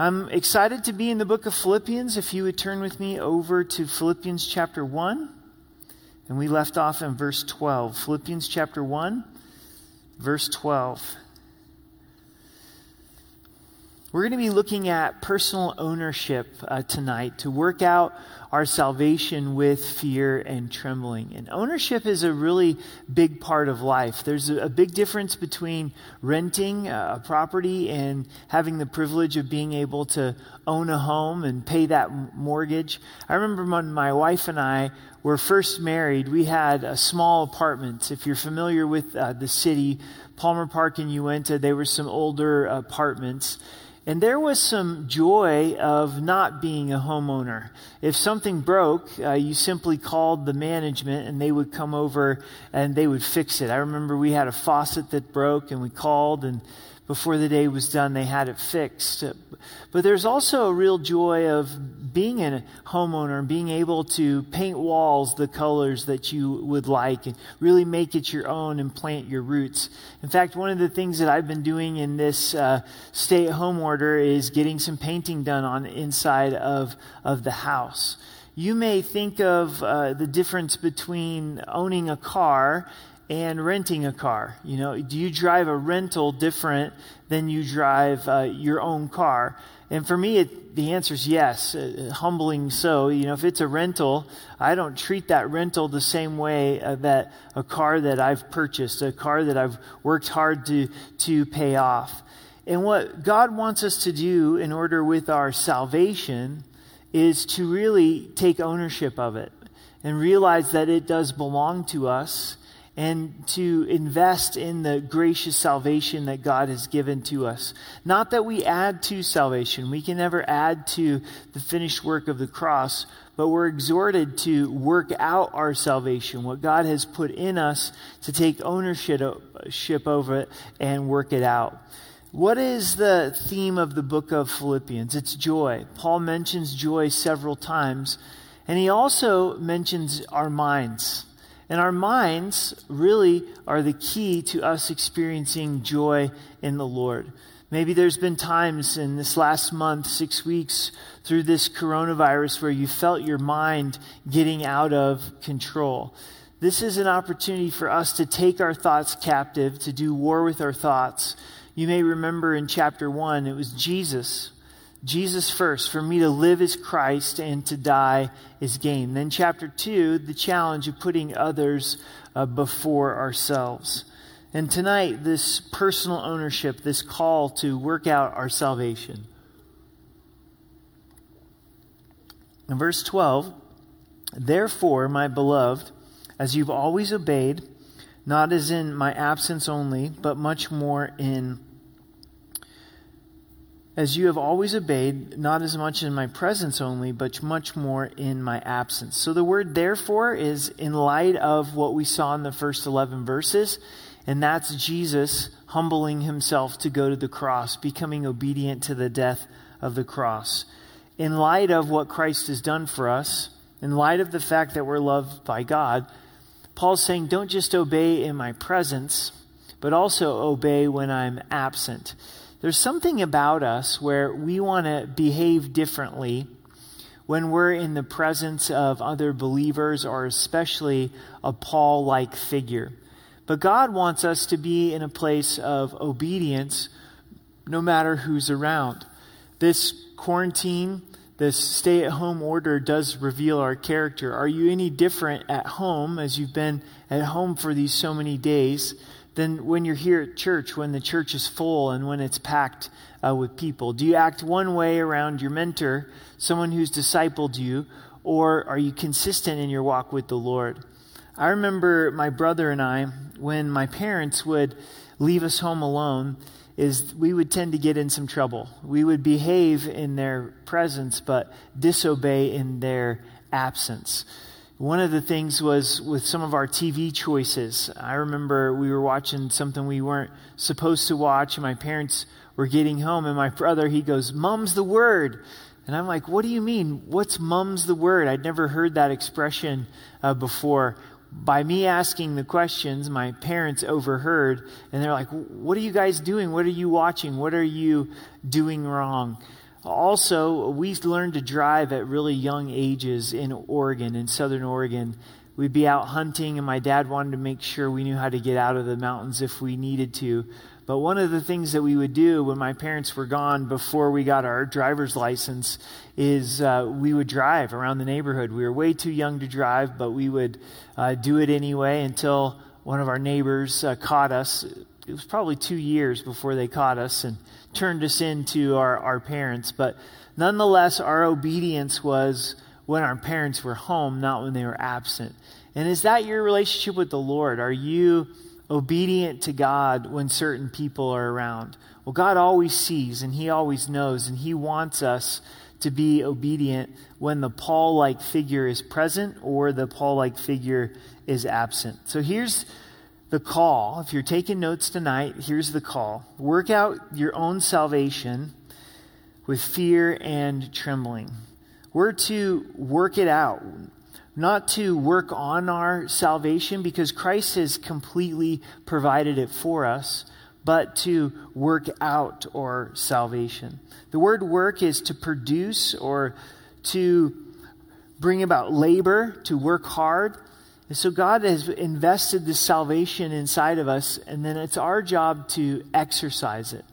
I'm excited to be in the book of Philippians. If you would turn with me over to Philippians chapter 1. And we left off in verse 12. Philippians chapter 1, verse 12. We're going to be looking at personal ownership tonight to work out our salvation with fear and trembling. And ownership is a really big part of life. There's a big difference between renting a property and having the privilege of being able to own a home and pay that mortgage. I remember when my wife and I were first married, we had a small apartment. If you're familiar with the city, Palmer Park in Uinta, they were some older apartments. And there was some joy of not being a homeowner. If something broke, you simply called the management and they would come over and they would fix it. I remember we had a faucet that broke and we called, and before the day was done, they had it fixed. But there's also a real joy of being a homeowner and being able to paint walls the colors that you would like and really make it your own and plant your roots. In fact, one of the things that I've been doing in this stay-at-home order is getting some painting done on the inside of the house. You may think of the difference between owning a car and renting a car. You know, do you drive a rental different than you drive your own car? And for me, the answer is yes, humbling so. You know, if it's a rental, I don't treat that rental the same way that a car that I've purchased, a car that I've worked hard to pay off. And what God wants us to do in order with our salvation is to really take ownership of it and realize that it does belong to us, and to invest in the gracious salvation that God has given to us. Not that we add to salvation. We can never add to the finished work of the cross, but we're exhorted to work out our salvation, what God has put in us, to take ownership over it and work it out. What is the theme of the book of Philippians? It's joy. Paul mentions joy several times, and he also mentions our minds. And our minds really are the key to us experiencing joy in the Lord. Maybe there's been times in this last month, 6 weeks, through this coronavirus where you felt your mind getting out of control. This is an opportunity for us to take our thoughts captive, to do war with our thoughts. You may remember in chapter 1, it was Jesus first. For me to live is Christ and to die is gain. Then chapter 2, the challenge of putting others before ourselves. And tonight, this personal ownership, this call to work out our salvation. In verse 12, therefore, my beloved, as you've always obeyed, not as in my absence only, but much more in... As you have always obeyed, not as much in my presence only, but much more in my absence. So the word therefore is in light of what we saw in the first 11 verses, and that's Jesus humbling himself to go to the cross, becoming obedient to the death of the cross. In light of what Christ has done for us, in light of the fact that we're loved by God, Paul's saying, don't just obey in my presence, but also obey when I'm absent. There's something about us where we want to behave differently when we're in the presence of other believers, or especially a Paul-like figure. But God wants us to be in a place of obedience no matter who's around. This quarantine, this stay-at-home order does reveal our character. Are you any different at home, as you've been at home for these so many days, than when you're here at church, when the church is full and when it's packed with people? Do you act one way around your mentor, someone who's discipled you, or are you consistent in your walk with the Lord? I remember my brother and I, when my parents would leave us home alone, is we would tend to get in some trouble. We would behave in their presence, but disobey in their absence. One of the things was with some of our TV choices. I remember we were watching something we weren't supposed to watch, and my parents were getting home, and my brother, he goes, "Mum's the word." And I'm like, "What do you mean? What's mum's the word?" I'd never heard that expression before. By me asking the questions, my parents overheard, and they're like, "What are you guys doing? What are you watching? What are you doing wrong?" Also, we learned to drive at really young ages in Oregon, in southern Oregon. We'd be out hunting, and my dad wanted to make sure we knew how to get out of the mountains if we needed to. But one of the things that we would do when my parents were gone before we got our driver's license is we would drive around the neighborhood. We were way too young to drive, but we would do it anyway until one of our neighbors caught us. It was probably 2 years before they caught us and turned us into our parents. But nonetheless, our obedience was when our parents were home, not when they were absent. And is that your relationship with the Lord? Are you obedient to God when certain people are around? Well, God always sees and He always knows, and He wants us to be obedient when the Paul-like figure is present or the Paul-like figure is absent. So here's the call. If you're taking notes tonight, here's the call. Work out your own salvation with fear and trembling. We're to work it out, not to work on our salvation, because Christ has completely provided it for us, but to work out our salvation. The word work is to produce or to bring about labor, to work hard. And so God has invested this salvation inside of us, and then it's our job to exercise it.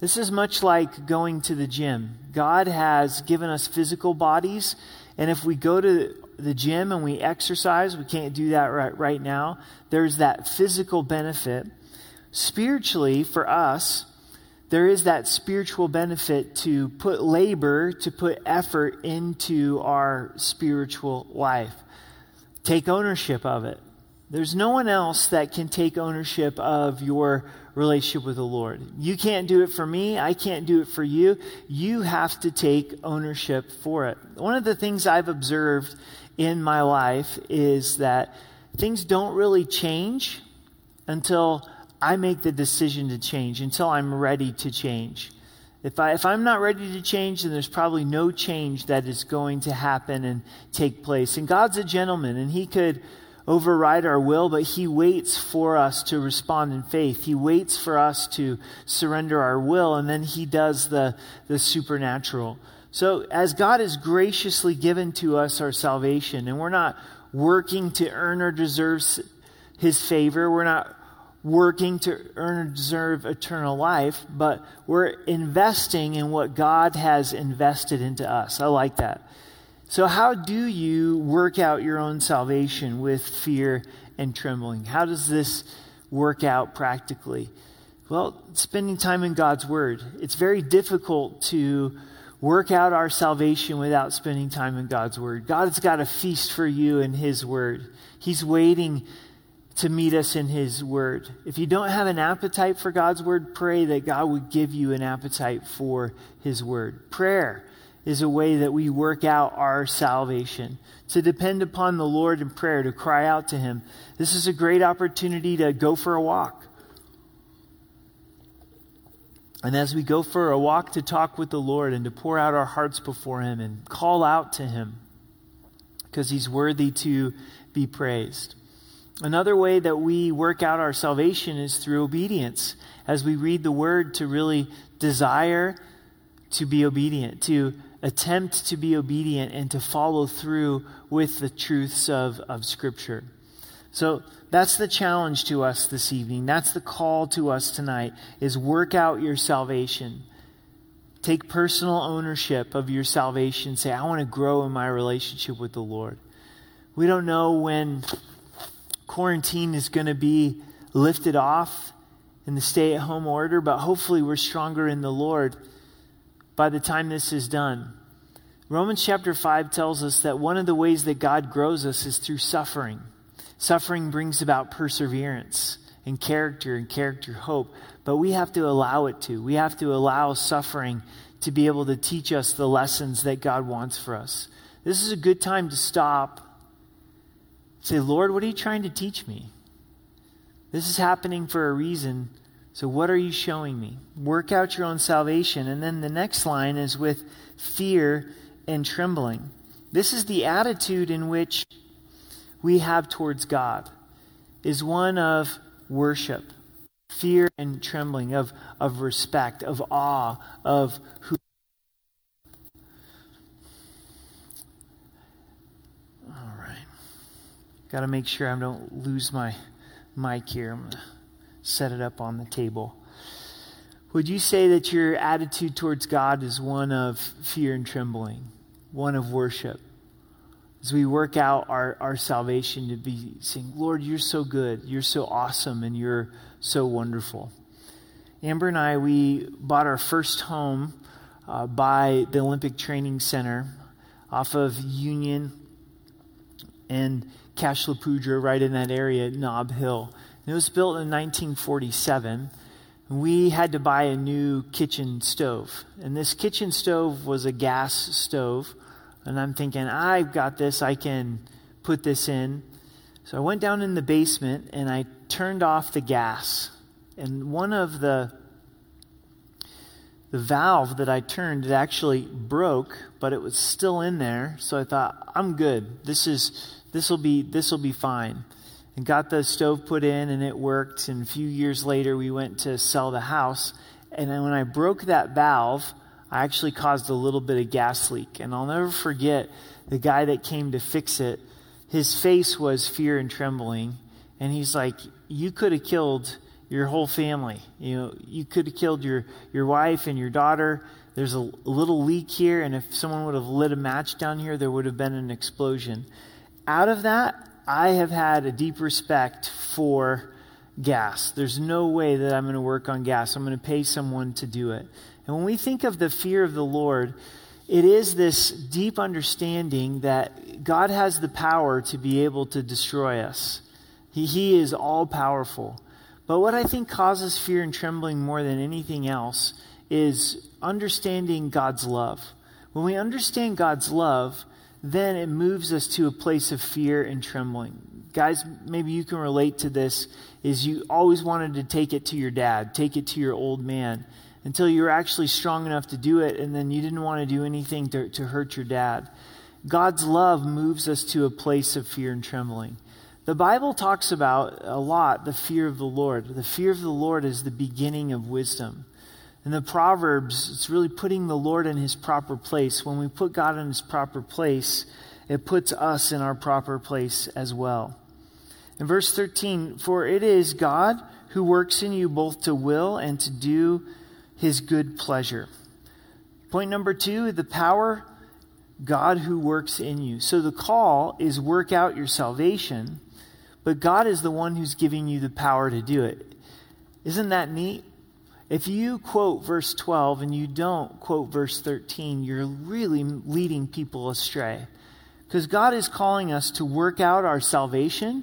This is much like going to the gym. God has given us physical bodies, and if we go to the gym and we exercise, we can't do that right now. There's that physical benefit. Spiritually, for us, there is that spiritual benefit to put labor, to put effort into our spiritual life. Take ownership of it. There's no one else that can take ownership of your relationship with the Lord. You can't do it for me. I can't do it for you. You have to take ownership for it. One of the things I've observed in my life is that things don't really change until I make the decision to change, until I'm ready to change. If I'm not ready to change, then there's probably no change that is going to happen and take place. And God's a gentleman, and He could override our will, but He waits for us to respond in faith. He waits for us to surrender our will, and then He does the supernatural. So as God has graciously given to us our salvation, and we're not working to earn or deserve His favor, we're not working to earn or deserve eternal life, but we're investing in what God has invested into us. I like that. So how do you work out your own salvation with fear and trembling? How does this work out practically? Well, spending time in God's Word. It's very difficult to work out our salvation without spending time in God's Word. God's got a feast for you in His Word. He's waiting to meet us in His Word. If you don't have an appetite for God's Word, pray that God would give you an appetite for His Word. Prayer is a way that we work out our salvation. To depend upon the Lord in prayer, to cry out to Him. This is a great opportunity to go for a walk. And as we go for a walk, to talk with the Lord and to pour out our hearts before Him and call out to Him, because He's worthy to be praised. Another way that we work out our salvation is through obedience. As we read the Word, to really desire to be obedient, to attempt to be obedient, and to follow through with the truths of Scripture. So that's the challenge to us this evening. That's the call to us tonight, is work out your salvation. Take personal ownership of your salvation. Say, I want to grow in my relationship with the Lord. We don't know when quarantine is going to be lifted off in the stay-at-home order, but hopefully we're stronger in the Lord by the time this is done. Romans chapter 5 tells us that one of the ways that God grows us is through suffering. Suffering brings about perseverance and character hope, but we have to allow it to. We have to allow suffering to be able to teach us the lessons that God wants for us. This is a good time to stop, say, Lord, what are You trying to teach me? This is happening for a reason. So what are You showing me? Work out your own salvation. And then the next line is with fear and trembling. This is the attitude in which we have towards God, is one of worship, fear and trembling, of respect, of awe, of who Got to make sure I don't lose my mic here. I'm going to set it up on the table. Would you say that your attitude towards God is one of fear and trembling, one of worship? As we work out our salvation, to be saying, Lord, you're so good, you're so awesome, and you're so wonderful. Amber and I, we bought our first home by the Olympic Training Center off of Union and Cache La Poudre, right in that area, Nob Hill. And it was built in 1947. We had to buy a new kitchen stove. And this kitchen stove was a gas stove. And I'm thinking, I've got this. I can put this in. So I went down in the basement and I turned off the gas. And one of the valve that I turned, it actually broke, but it was still in there. So I thought, I'm good. This will be fine. And got the stove put in and it worked. And a few years later, we went to sell the house. And then when I broke that valve, I actually caused a little bit of gas leak. And I'll never forget the guy that came to fix it. His face was fear and trembling. And he's like, you could have killed your whole family. You could have killed your wife and your daughter. There's a little leak here. And if someone would have lit a match down here, there would have been an explosion. Out of that, I have had a deep respect for gas. There's no way that I'm going to work on gas. I'm going to pay someone to do it. And when we think of the fear of the Lord, it is this deep understanding that God has the power to be able to destroy us. He is all powerful. But what I think causes fear and trembling more than anything else is understanding God's love. When we understand God's love, then it moves us to a place of fear and trembling. Guys, maybe you can relate to this, is you always wanted to take it to your dad, take it to your old man, until you were actually strong enough to do it, and then you didn't want to do anything to hurt your dad. God's love moves us to a place of fear and trembling. The Bible talks about a lot the fear of the Lord. The fear of the Lord is the beginning of wisdom. In the Proverbs, it's really putting the Lord in his proper place. When we put God in his proper place, it puts us in our proper place as well. In verse 13, for it is God who works in you both to will and to do his good pleasure. Point number 2, the power, God who works in you. So the call is work out your salvation, but God is the one who's giving you the power to do it. Isn't that neat? If you quote verse 12 and you don't quote verse 13, you're really leading people astray. Because God is calling us to work out our salvation,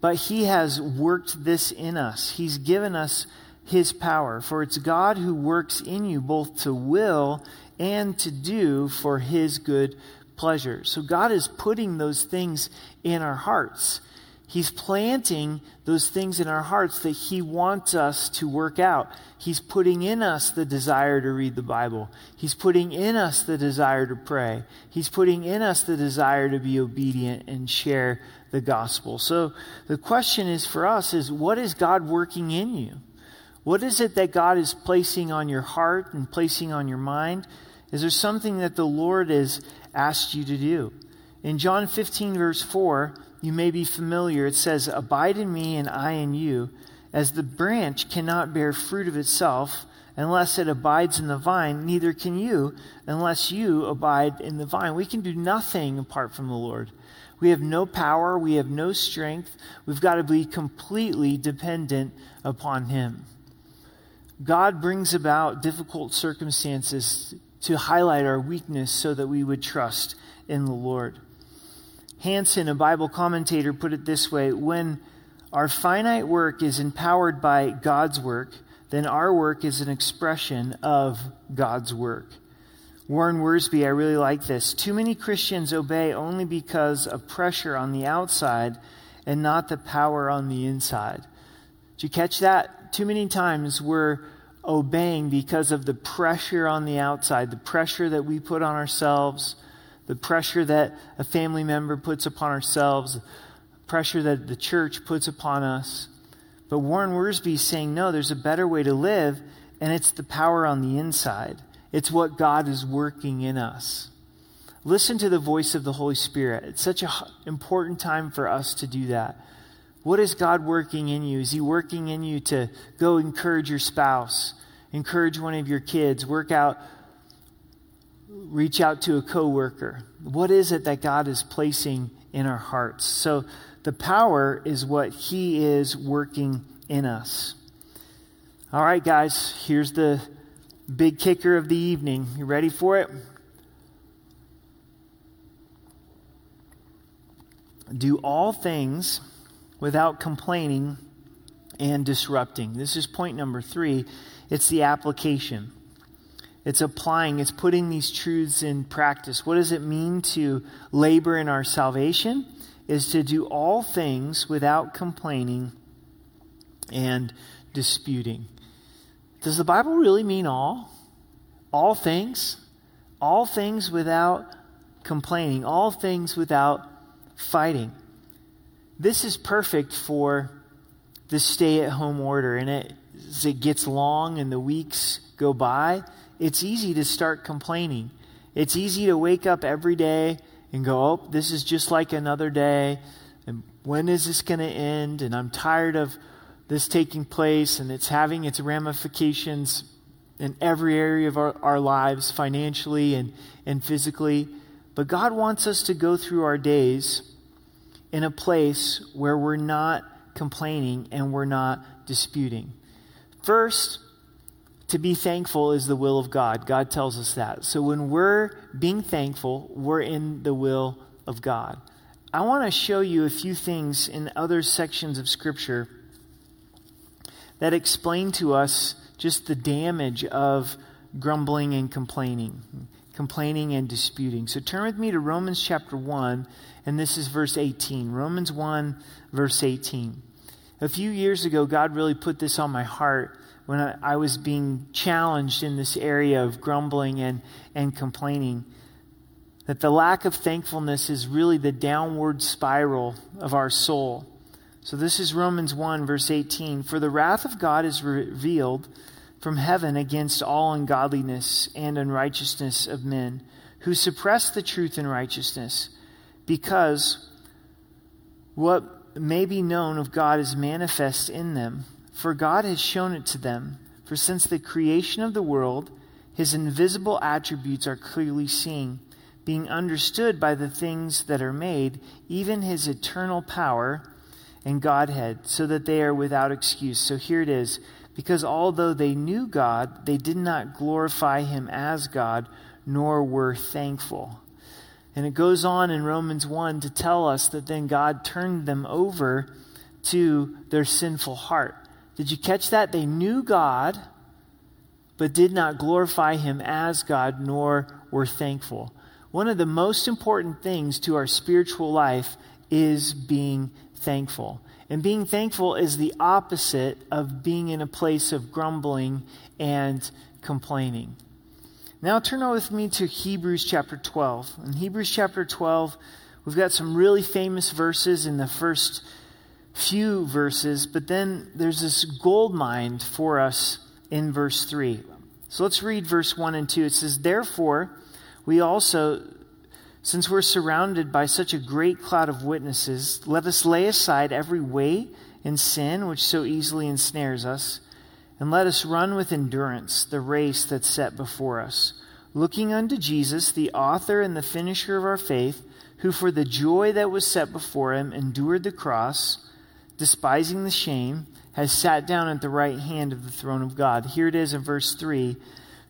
but he has worked this in us. He's given us his power, for it's God who works in you both to will and to do for his good pleasure. So God is putting those things in our hearts. He's planting those things in our hearts that he wants us to work out. He's putting in us the desire to read the Bible. He's putting in us the desire to pray. He's putting in us the desire to be obedient and share the gospel. So the question is for us is, what is God working in you? What is it that God is placing on your heart and placing on your mind? Is there something that the Lord has asked you to do? In John 15, verse 4, you may be familiar. It says, abide in me and I in you, as the branch cannot bear fruit of itself unless it abides in the vine, neither can you unless you abide in the vine. We can do nothing apart from the Lord. We have no power. We have no strength. We've got to be completely dependent upon him. God brings about difficult circumstances to highlight our weakness so that we would trust in the Lord. Hansen, a Bible commentator, put it this way: when our finite work is empowered by God's work, then our work is an expression of God's work. Warren Wiersbe, I really like this. Too many Christians obey only because of pressure on the outside and not the power on the inside. Did you catch that? Too many times we're obeying because of the pressure on the outside, the pressure that we put on ourselves, the pressure that a family member puts upon ourselves, the pressure that the church puts upon us. But Warren Wiersbe is saying, no, there's a better way to live, and it's the power on the inside. It's what God is working in us. Listen to the voice of the Holy Spirit. It's such an important time for us to do that. What is God working in you? Is he working in you to go encourage your spouse, encourage one of your kids, reach out to a coworker? What is it that God is placing in our hearts? So the power is what he is working in us. All right, guys, here's the big kicker of the evening. You ready for it? Do all things without complaining and disrupting. This is point number 3. It's the application. It's applying. It's putting these truths in practice. What does it mean to labor in our salvation? Is to do all things without complaining and disputing. Does the Bible really mean all? All things? All things without complaining. All things without fighting. This is perfect for the stay-at-home order. And as it gets long and the weeks go by, it's easy to start complaining. It's easy to wake up every day and go, oh, this is just like another day. And when is this going to end? And I'm tired of this taking place, and it's having its ramifications in every area of our lives, financially and physically. But God wants us to go through our days in a place where we're not complaining and we're not disputing. First, to be thankful is the will of God. God tells us that. So when we're being thankful, we're in the will of God. I want to show you a few things in other sections of Scripture that explain to us just the damage of grumbling and complaining and disputing. So turn with me to Romans chapter 1, and this is verse 18. Romans 1, verse 18. A few years ago, God really put this on my heart when I was being challenged in this area of grumbling and complaining, that the lack of thankfulness is really the downward spiral of our soul. So this is Romans 1, verse 18. For the wrath of God is revealed from heaven against all ungodliness and unrighteousness of men, who suppress the truth in righteousness, because what may be known of God is manifest in them, for God has shown it to them. For since the creation of the world, his invisible attributes are clearly seen, being understood by the things that are made, even his eternal power and Godhead, so that they are without excuse. So here it is. Because although they knew God, they did not glorify him as God, nor were thankful. And it goes on in Romans 1 to tell us that then God turned them over to their sinful heart. Did you catch that? They knew God, but did not glorify him as God, nor were thankful. One of the most important things to our spiritual life is being thankful. And being thankful is the opposite of being in a place of grumbling and complaining. Now turn on with me to Hebrews chapter 12. In Hebrews chapter 12, we've got some really famous verses in the first few verses, but then there's this gold mine for us in verse 3. So let's read verse 1 and 2. It says, therefore, we also, since we're surrounded by such a great cloud of witnesses, let us lay aside every weight and sin which so easily ensnares us, and let us run with endurance the race that's set before us, looking unto Jesus, the author and the finisher of our faith, who for the joy that was set before him endured the cross, despising the shame, has sat down at the right hand of the throne of God. Here it is in verse 3.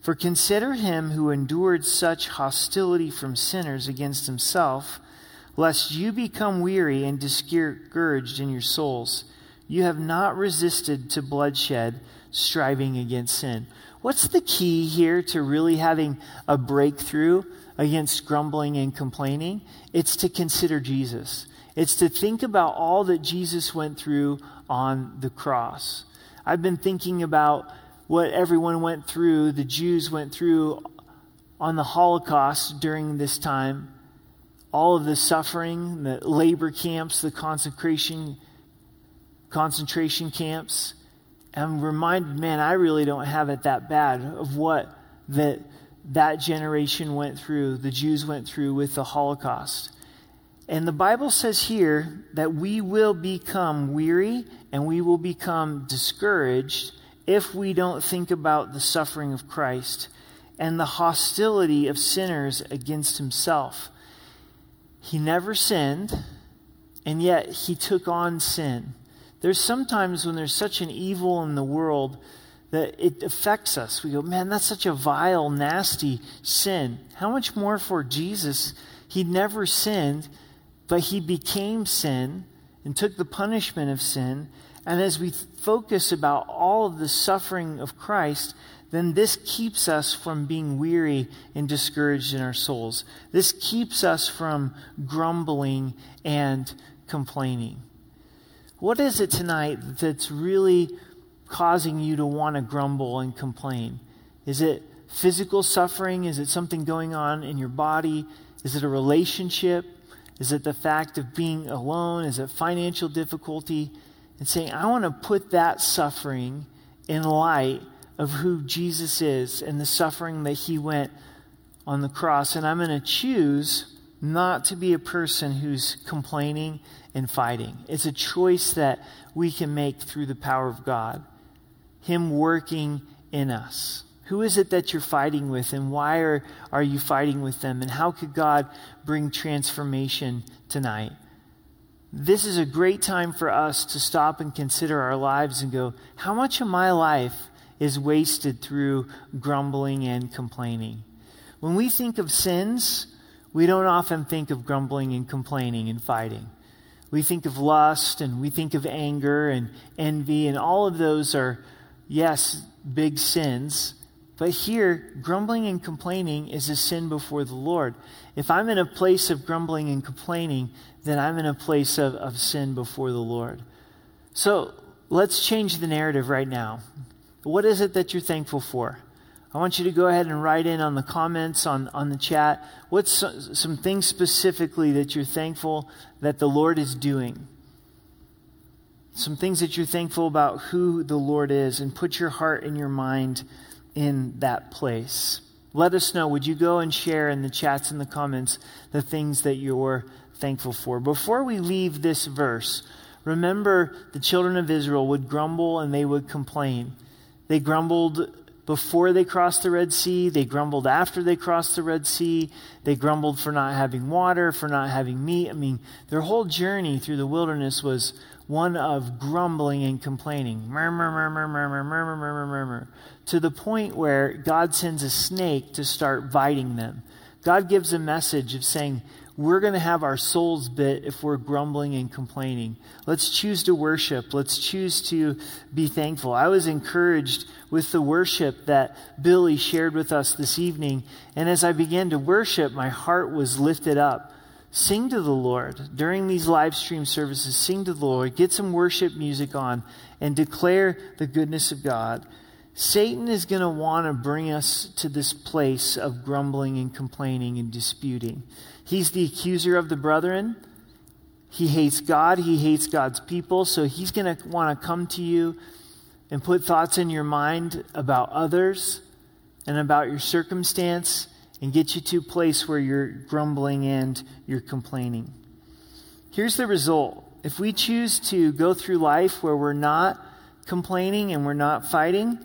For consider him who endured such hostility from sinners against himself, lest you become weary and discouraged in your souls. You have not resisted to bloodshed, striving against sin. What's the key here to really having a breakthrough against grumbling and complaining? It's to consider Jesus. It's to think about all that Jesus went through on the cross. I've been thinking about what everyone went through, the Jews went through on the Holocaust during this time. All of the suffering, the labor camps, the concentration camps. I'm reminded, man, I really don't have it that bad of what the that generation went through, the Jews went through with the Holocaust. And the Bible says here that we will become weary and we will become discouraged if we don't think about the suffering of Christ and the hostility of sinners against himself. He never sinned, and yet he took on sin. There's sometimes when there's such an evil in the world that it affects us. We go, man, that's such a vile, nasty sin. How much more for Jesus? He never sinned, but he became sin and took the punishment of sin. And as we focus about all of the suffering of Christ, then this keeps us from being weary and discouraged in our souls. This keeps us from grumbling and complaining. What is it tonight that's really causing you to want to grumble and complain? Is it physical suffering? Is it something going on in your body? Is it a relationship? Is it the fact of being alone? Is it financial difficulty? And saying, I want to put that suffering in light of who Jesus is and the suffering that he went on the cross. And I'm going to choose not to be a person who's complaining and fighting. It's a choice that we can make through the power of God, him working in us. Who is it that you're fighting with, and why are you fighting with them, and how could God bring transformation tonight? This is a great time for us to stop and consider our lives and go, how much of my life is wasted through grumbling and complaining? When we think of sins, we don't often think of grumbling and complaining and fighting. We think of lust, and we think of anger and envy, and all of those are, yes, big sins. But here, grumbling and complaining is a sin before the Lord. If I'm in a place of grumbling and complaining, then I'm in a place of sin before the Lord. So let's change the narrative right now. What is it that you're thankful for? I want you to go ahead and write in on the comments, on the chat, what's some things specifically that you're thankful that the Lord is doing. Some things that you're thankful about who the Lord is, and put your heart and your mind in that place. Let us know. Would you go and share in the chats and the comments the things that you're thankful for? Before we leave this verse, remember the children of Israel would grumble and they would complain. They grumbled before they crossed the Red Sea. They grumbled after they crossed the Red Sea. They grumbled for not having water, for not having meat. I mean, their whole journey through the wilderness was one of grumbling and complaining. Murmur, murmur, murmur, murmur, murmur, murmur. To the point where God sends a snake to start biting them. God gives a message of saying, we're going to have our souls bit if we're grumbling and complaining. Let's choose to worship. Let's choose to be thankful. I was encouraged with the worship that Billy shared with us this evening. And as I began to worship, my heart was lifted up. Sing to the Lord during these live stream services. Sing to the Lord. Get some worship music on and declare the goodness of God. Satan is going to want to bring us to this place of grumbling and complaining and disputing. He's the accuser of the brethren. He hates God. He hates God's people. So he's going to want to come to you and put thoughts in your mind about others and about your circumstance and get you to a place where you're grumbling and you're complaining. Here's the result. If we choose to go through life where we're not complaining and we're not fighting,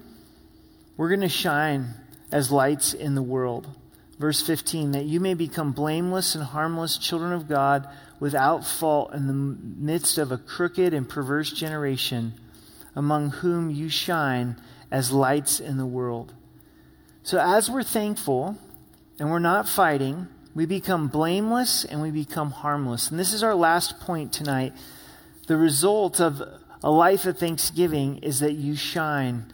we're going to shine as lights in the world. Verse 15, that you may become blameless and harmless children of God without fault in the midst of a crooked and perverse generation, among whom you shine as lights in the world. So as we're thankful and we're not fighting, we become blameless and we become harmless. And this is our last point tonight. The result of a life of thanksgiving is that you shine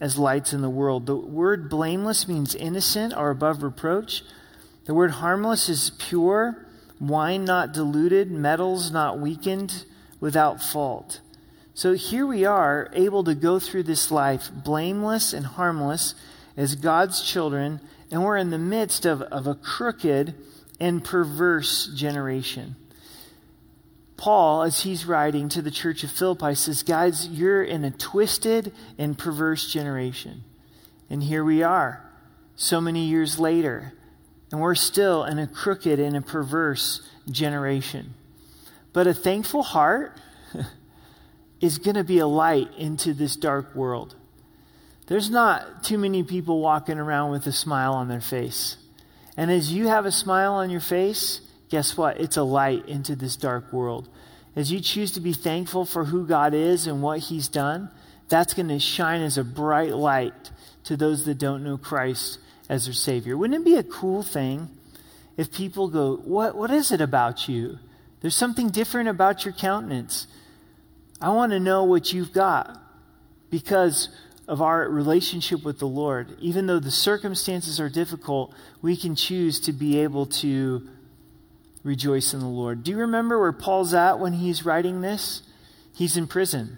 as lights in the world. The word blameless means innocent or above reproach. The word harmless is pure, wine not diluted, metals not weakened, without fault. So here we are able to go through this life blameless and harmless as God's children, and we're in the midst of a crooked and perverse generation. Paul, as he's writing to the church of Philippi, says, guys, you're in a twisted and perverse generation. And here we are. so many years later, and we're still in a crooked and a perverse generation. But a thankful heart is going to be a light into this dark world. There's not too many people walking around with a smile on their face. And as you have a smile on your face, guess what? It's a light into this dark world. As you choose to be thankful for who God is and what he's done, that's going to shine as a bright light to those that don't know Christ as their Savior. Wouldn't it be a cool thing if people go, what is it about you? There's something different about your countenance. I want to know what you've got because of our relationship with the Lord. Even though the circumstances are difficult, we can choose to be able to rejoice in the Lord. Do you remember where Paul's at when he's writing this? He's in prison.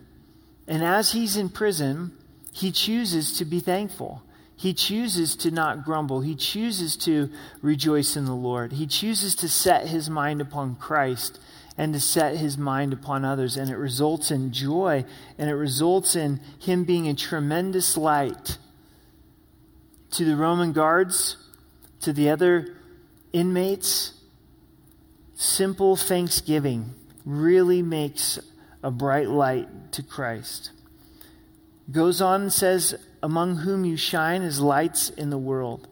And as he's in prison, he chooses to be thankful. He chooses to not grumble. He chooses to rejoice in the Lord. He chooses to set his mind upon Christ and to set his mind upon others. And it results in joy, and it results in him being a tremendous light to the Roman guards, to the other inmates. Simple thanksgiving really makes a bright light to Christ. Goes on and says, among whom you shine as lights in the world.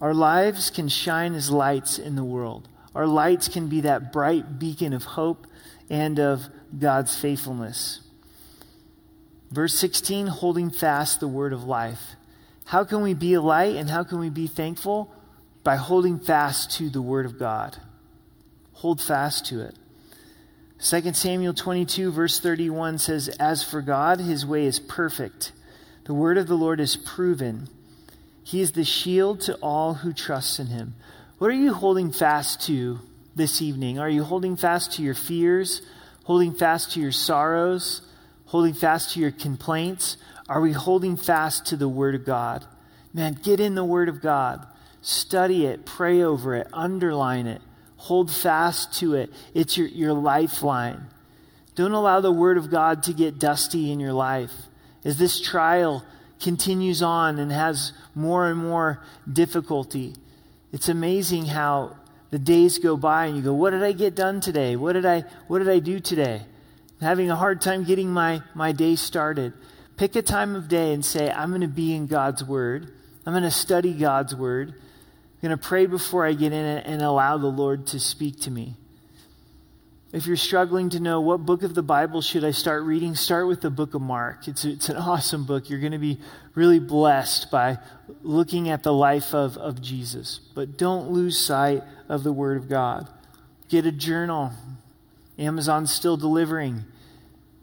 Our lives can shine as lights in the world. Our lights can be that bright beacon of hope and of God's faithfulness. Verse 16, holding fast the word of life. How can we be a light and how can we be thankful? By holding fast to the word of God. Hold fast to it. 2 Samuel 22 verse 31 says, as for God, his way is perfect. The word of the Lord is proven. He is the shield to all who trust in him. What are you holding fast to this evening? Are you holding fast to your fears? Holding fast to your sorrows? Holding fast to your complaints? Are we holding fast to the word of God? Man, get in the word of God. Study it. Pray over it. Underline it. Hold fast to it. It's your lifeline. Don't allow the word of God to get dusty in your life. As this trial continues on and has more and more difficulty, it's amazing how the days go by and you go, what did I get done today? What did I do today? I'm having a hard time getting my day started. Pick a time of day and say, I'm going to be in God's word. I'm going to study God's word. I'm going to pray before I get in it and allow the Lord to speak to me. If you're struggling to know what book of the Bible should I start reading, start with the book of Mark. It's an awesome book. You're going to be really blessed by looking at the life of Jesus. But don't lose sight of the word of God. Get a journal. Amazon's still delivering.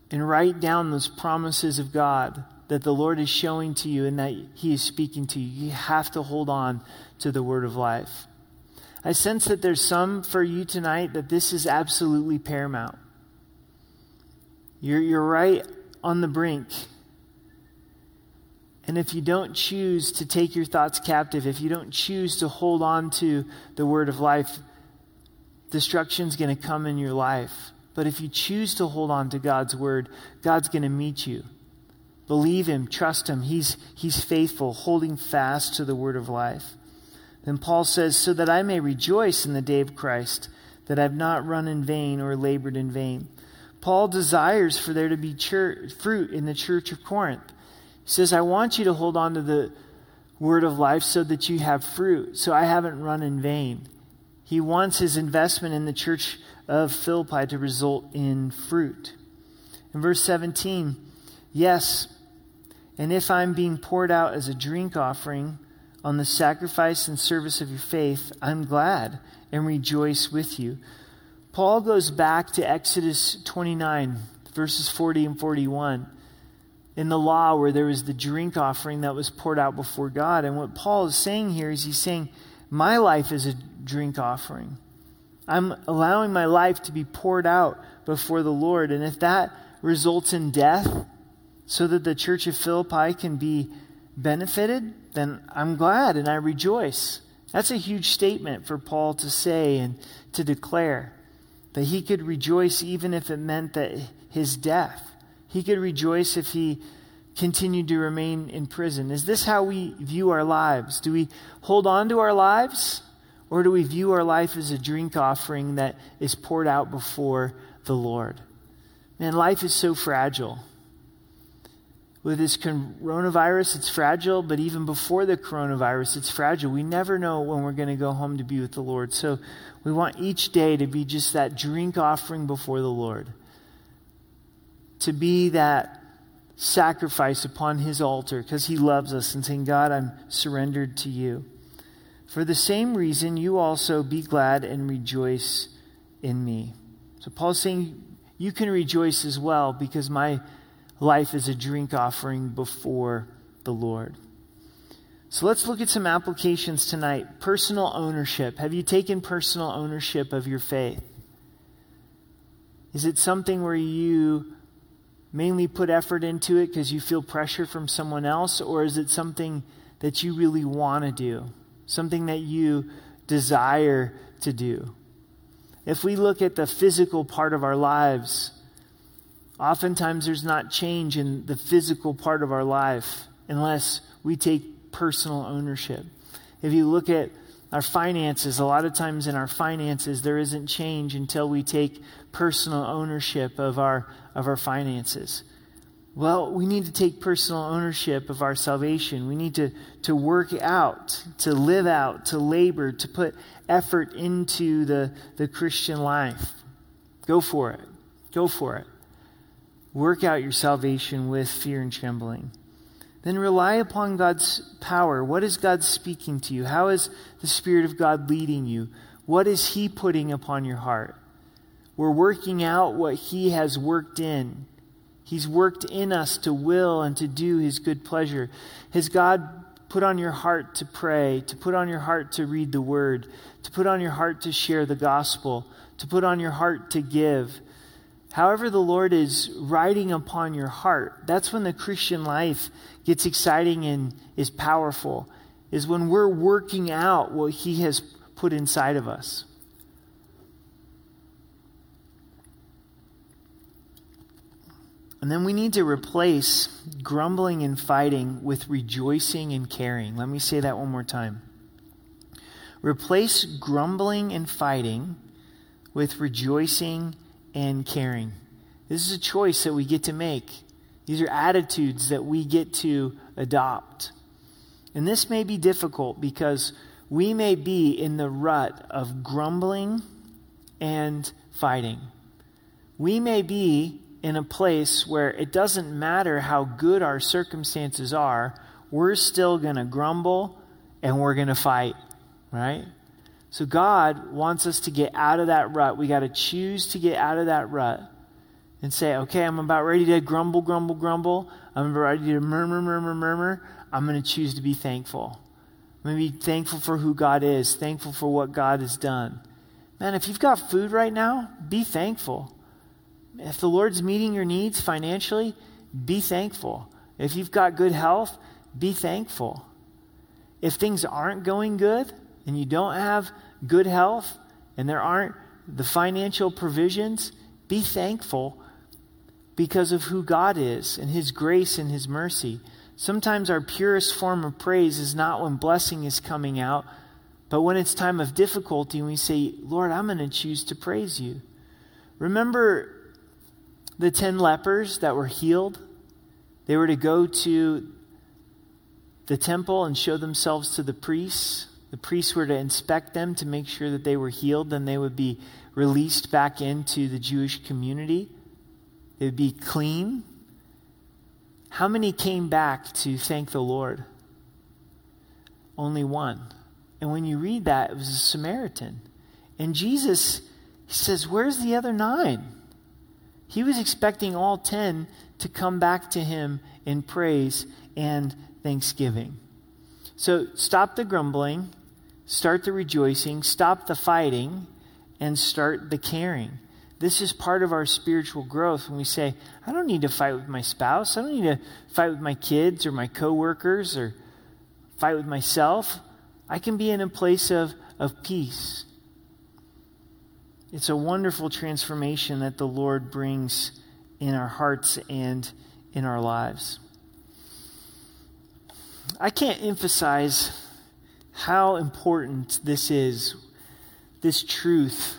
And write down those promises of God that the Lord is showing to you and that he is speaking to you. You have to hold on to the word of life. I sense that there's some for you tonight that this is absolutely paramount. You're right on the brink. And if you don't choose to take your thoughts captive, if you don't choose to hold on to the word of life, destruction's going to come in your life. But if you choose to hold on to God's word, God's going to meet you. Believe him, trust him. He's faithful, holding fast to the word of life. Then Paul says, so that I may rejoice in the day of Christ, that I have not run in vain or labored in vain. Paul desires for there to be fruit in the church of Corinth. He says, I want you to hold on to the word of life so that you have fruit, so I haven't run in vain. He wants his investment in the church of Philippi to result in fruit. In verse 17, yes, and if I'm being poured out as a drink offering on the sacrifice and service of your faith, I'm glad and rejoice with you. Paul goes back to Exodus 29, verses 40 and 41, in the law where there was the drink offering that was poured out before God. And what Paul is saying here is he's saying, my life is a drink offering. I'm allowing my life to be poured out before the Lord. And if that results in death, so that the church of Philippi can be benefited, then I'm glad and I rejoice. That's a huge statement for Paul to say and to declare, that he could rejoice even if it meant that his death. He could rejoice if he continued to remain in prison? Is this how we view our lives? Do we hold on to our lives, or do we view our life as a drink offering that is poured out before the Lord? Man, life is so fragile. With this coronavirus, it's fragile, but even before the coronavirus, it's fragile. We never know when we're going to go home to be with the Lord. So we want each day to be just that drink offering before the Lord, to be that sacrifice upon his altar because he loves us, and saying, God, I'm surrendered to you. For the same reason, you also be glad and rejoice in me. So Paul's saying, you can rejoice as well because my life is a drink offering before the Lord. So let's look at some applications tonight. Personal ownership. Have you taken personal ownership of your faith? Is it something where you mainly put effort into it because you feel pressure from someone else, or is it something that you really want to do? Something that you desire to do? If we look at the physical part of our lives, oftentimes there's not change in the physical part of our life unless we take personal ownership. If you look at our finances, a lot of times in our finances there isn't change until we take personal ownership of our finances. Well, we need to take personal ownership of our salvation. We need to work out, to live out, to labor, to put effort into the Christian life. Go for it. Go for it. Work out your salvation with fear and trembling. Then rely upon God's power. What is God speaking to you? How is the Spirit of God leading you? What is he putting upon your heart? We're working out what he has worked in. He's worked in us to will and to do his good pleasure. Has God put on your heart to pray, to put on your heart to read the word, to put on your heart to share the gospel, to put on your heart to give? However the Lord is writing upon your heart, that's when the Christian life gets exciting and is powerful, is when we're working out what he has put inside of us. And then we need to replace grumbling and fighting with rejoicing and caring. Let me say that one more time. Replace grumbling and fighting with rejoicing and caring. This is a choice that we get to make. These are attitudes that we get to adopt. And this may be difficult because we may be in the rut of grumbling and fighting. We may be in a place where it doesn't matter how good our circumstances are, we're still going to grumble and we're going to fight, right? So God wants us to get out of that rut. We got to choose to get out of that rut and say, okay, I'm about ready to grumble, grumble, grumble. I'm about ready to murmur, murmur, murmur. I'm going to choose to be thankful. I'm going to be thankful for who God is, thankful for what God has done. Man, if you've got food right now, be thankful. If the Lord's meeting your needs financially, be thankful. If you've got good health, be thankful. If things aren't going good and you don't have good health and there aren't the financial provisions, be thankful because of who God is and his grace and his mercy. Sometimes our purest form of praise is not when blessing is coming out, but when it's time of difficulty and we say, Lord, I'm going to choose to praise you. Remember the 10 lepers that were healed? They were to go to the temple and show themselves to the priests. The priests were to inspect them to make sure that they were healed. Then they would be released back into the Jewish community. They would be clean. How many came back to thank the Lord? Only one. And when you read that, it was a Samaritan. And Jesus says, where's the other 9? He was expecting all 10 to come back to him in praise and thanksgiving. So stop the grumbling, start the rejoicing, stop the fighting, and start the caring. This is part of our spiritual growth when we say, I don't need to fight with my spouse. I don't need to fight with my kids or my coworkers or fight with myself. I can be in a place of peace. It's a wonderful transformation that the Lord brings in our hearts and in our lives. I can't emphasize how important this is, this truth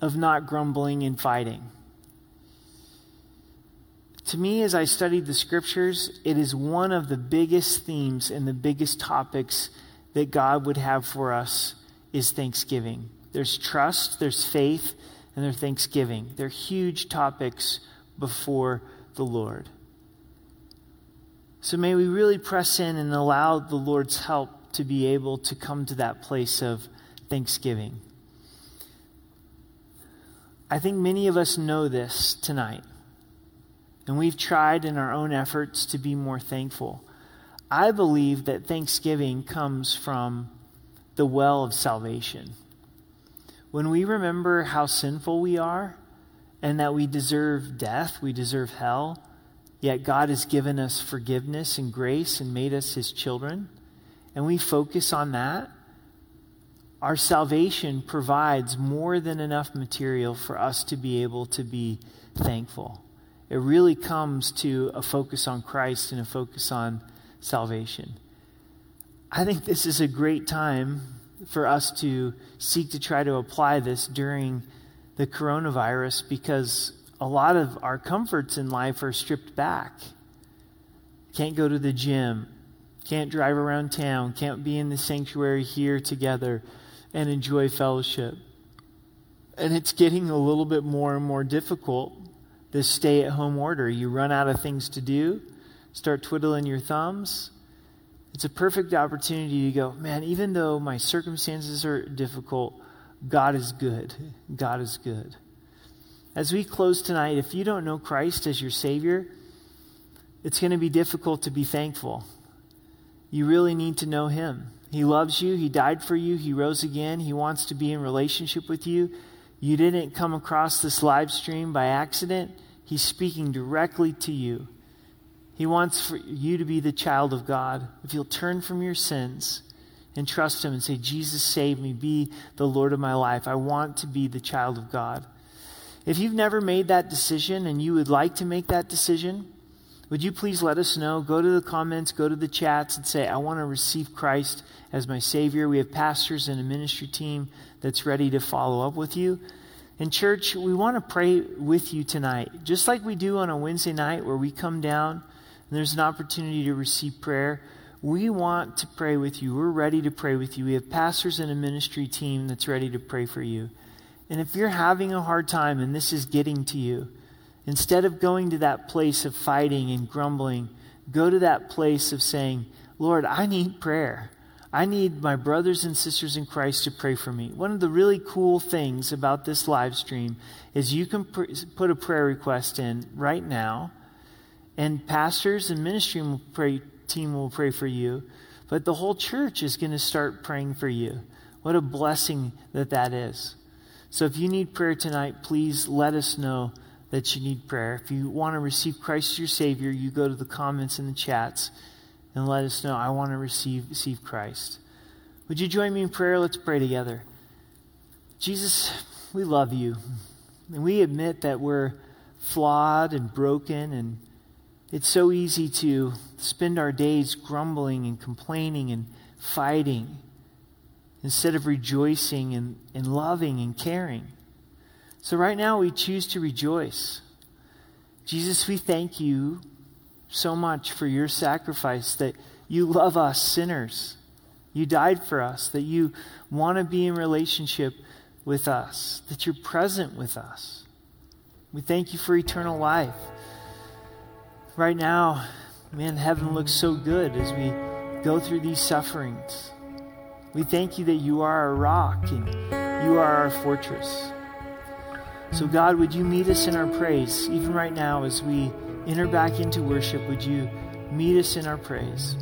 of not grumbling and fighting. To me, as I studied the scriptures, it is one of the biggest themes and the biggest topics that God would have for us is thanksgiving. There's trust, there's faith, and there's thanksgiving. They're huge topics before the Lord. So may we really press in and allow the Lord's help to be able to come to that place of thanksgiving. I think many of us know this tonight, and we've tried in our own efforts to be more thankful. I believe that thanksgiving comes from the well of salvation. When we remember how sinful we are and that we deserve death, we deserve hell, yet God has given us forgiveness and grace and made us his children, and we focus on that, our salvation provides more than enough material for us to be able to be thankful. It really comes to a focus on Christ and a focus on salvation. I think this is a great time for us to seek to try to apply this during the coronavirus, because a lot of our comforts in life are stripped back. Can't go to the gym, can't drive around town, can't be in the sanctuary here together and enjoy fellowship. And it's getting a little bit more and more difficult, this stay-at-home order. You run out of things to do, start twiddling your thumbs. It's a perfect opportunity to go, man, even though my circumstances are difficult, God is good. God is good. As we close tonight, if you don't know Christ as your Savior, it's going to be difficult to be thankful. You really need to know him. He loves you. He died for you. He rose again. He wants to be in relationship with you. You didn't come across this live stream by accident. He's speaking directly to you. He wants for you to be the child of God. If you'll turn from your sins and trust him and say, Jesus, save me, be the Lord of my life. I want to be the child of God. If you've never made that decision and you would like to make that decision, would you please let us know? Go to the comments, go to the chats and say, I want to receive Christ as my Savior. We have pastors and a ministry team that's ready to follow up with you. And church, we want to pray with you tonight, just like we do on a Wednesday night where we come down and there's an opportunity to receive prayer. We want to pray with you. We're ready to pray with you. We have pastors and a ministry team that's ready to pray for you. And if you're having a hard time and this is getting to you, instead of going to that place of fighting and grumbling, go to that place of saying, Lord, I need prayer. I need my brothers and sisters in Christ to pray for me. One of the really cool things about this live stream is you can put a prayer request in right now, and pastors and ministry team will pray for you, but the whole church is going to start praying for you. What a blessing that is. So if you need prayer tonight, please let us know that you need prayer. If you want to receive Christ as your Savior, you go to the comments and the chats and let us know, I want to receive Christ. Would you join me in prayer? Let's pray together. Jesus, we love you. And we admit that we're flawed and broken, and it's so easy to spend our days grumbling and complaining and fighting instead of rejoicing and loving and caring. So right now we choose to rejoice. Jesus, we thank you so much for your sacrifice, that you love us sinners. You died for us, that you want to be in relationship with us, that you're present with us. We thank you for eternal life. Right now, man, heaven looks so good as we go through these sufferings. We thank you that you are our rock and you are our fortress. So God, would you meet us in our praise, even right now as we enter back into worship, would you meet us in our praise?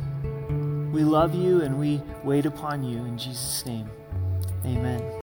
We love you and we wait upon you in Jesus' name. Amen.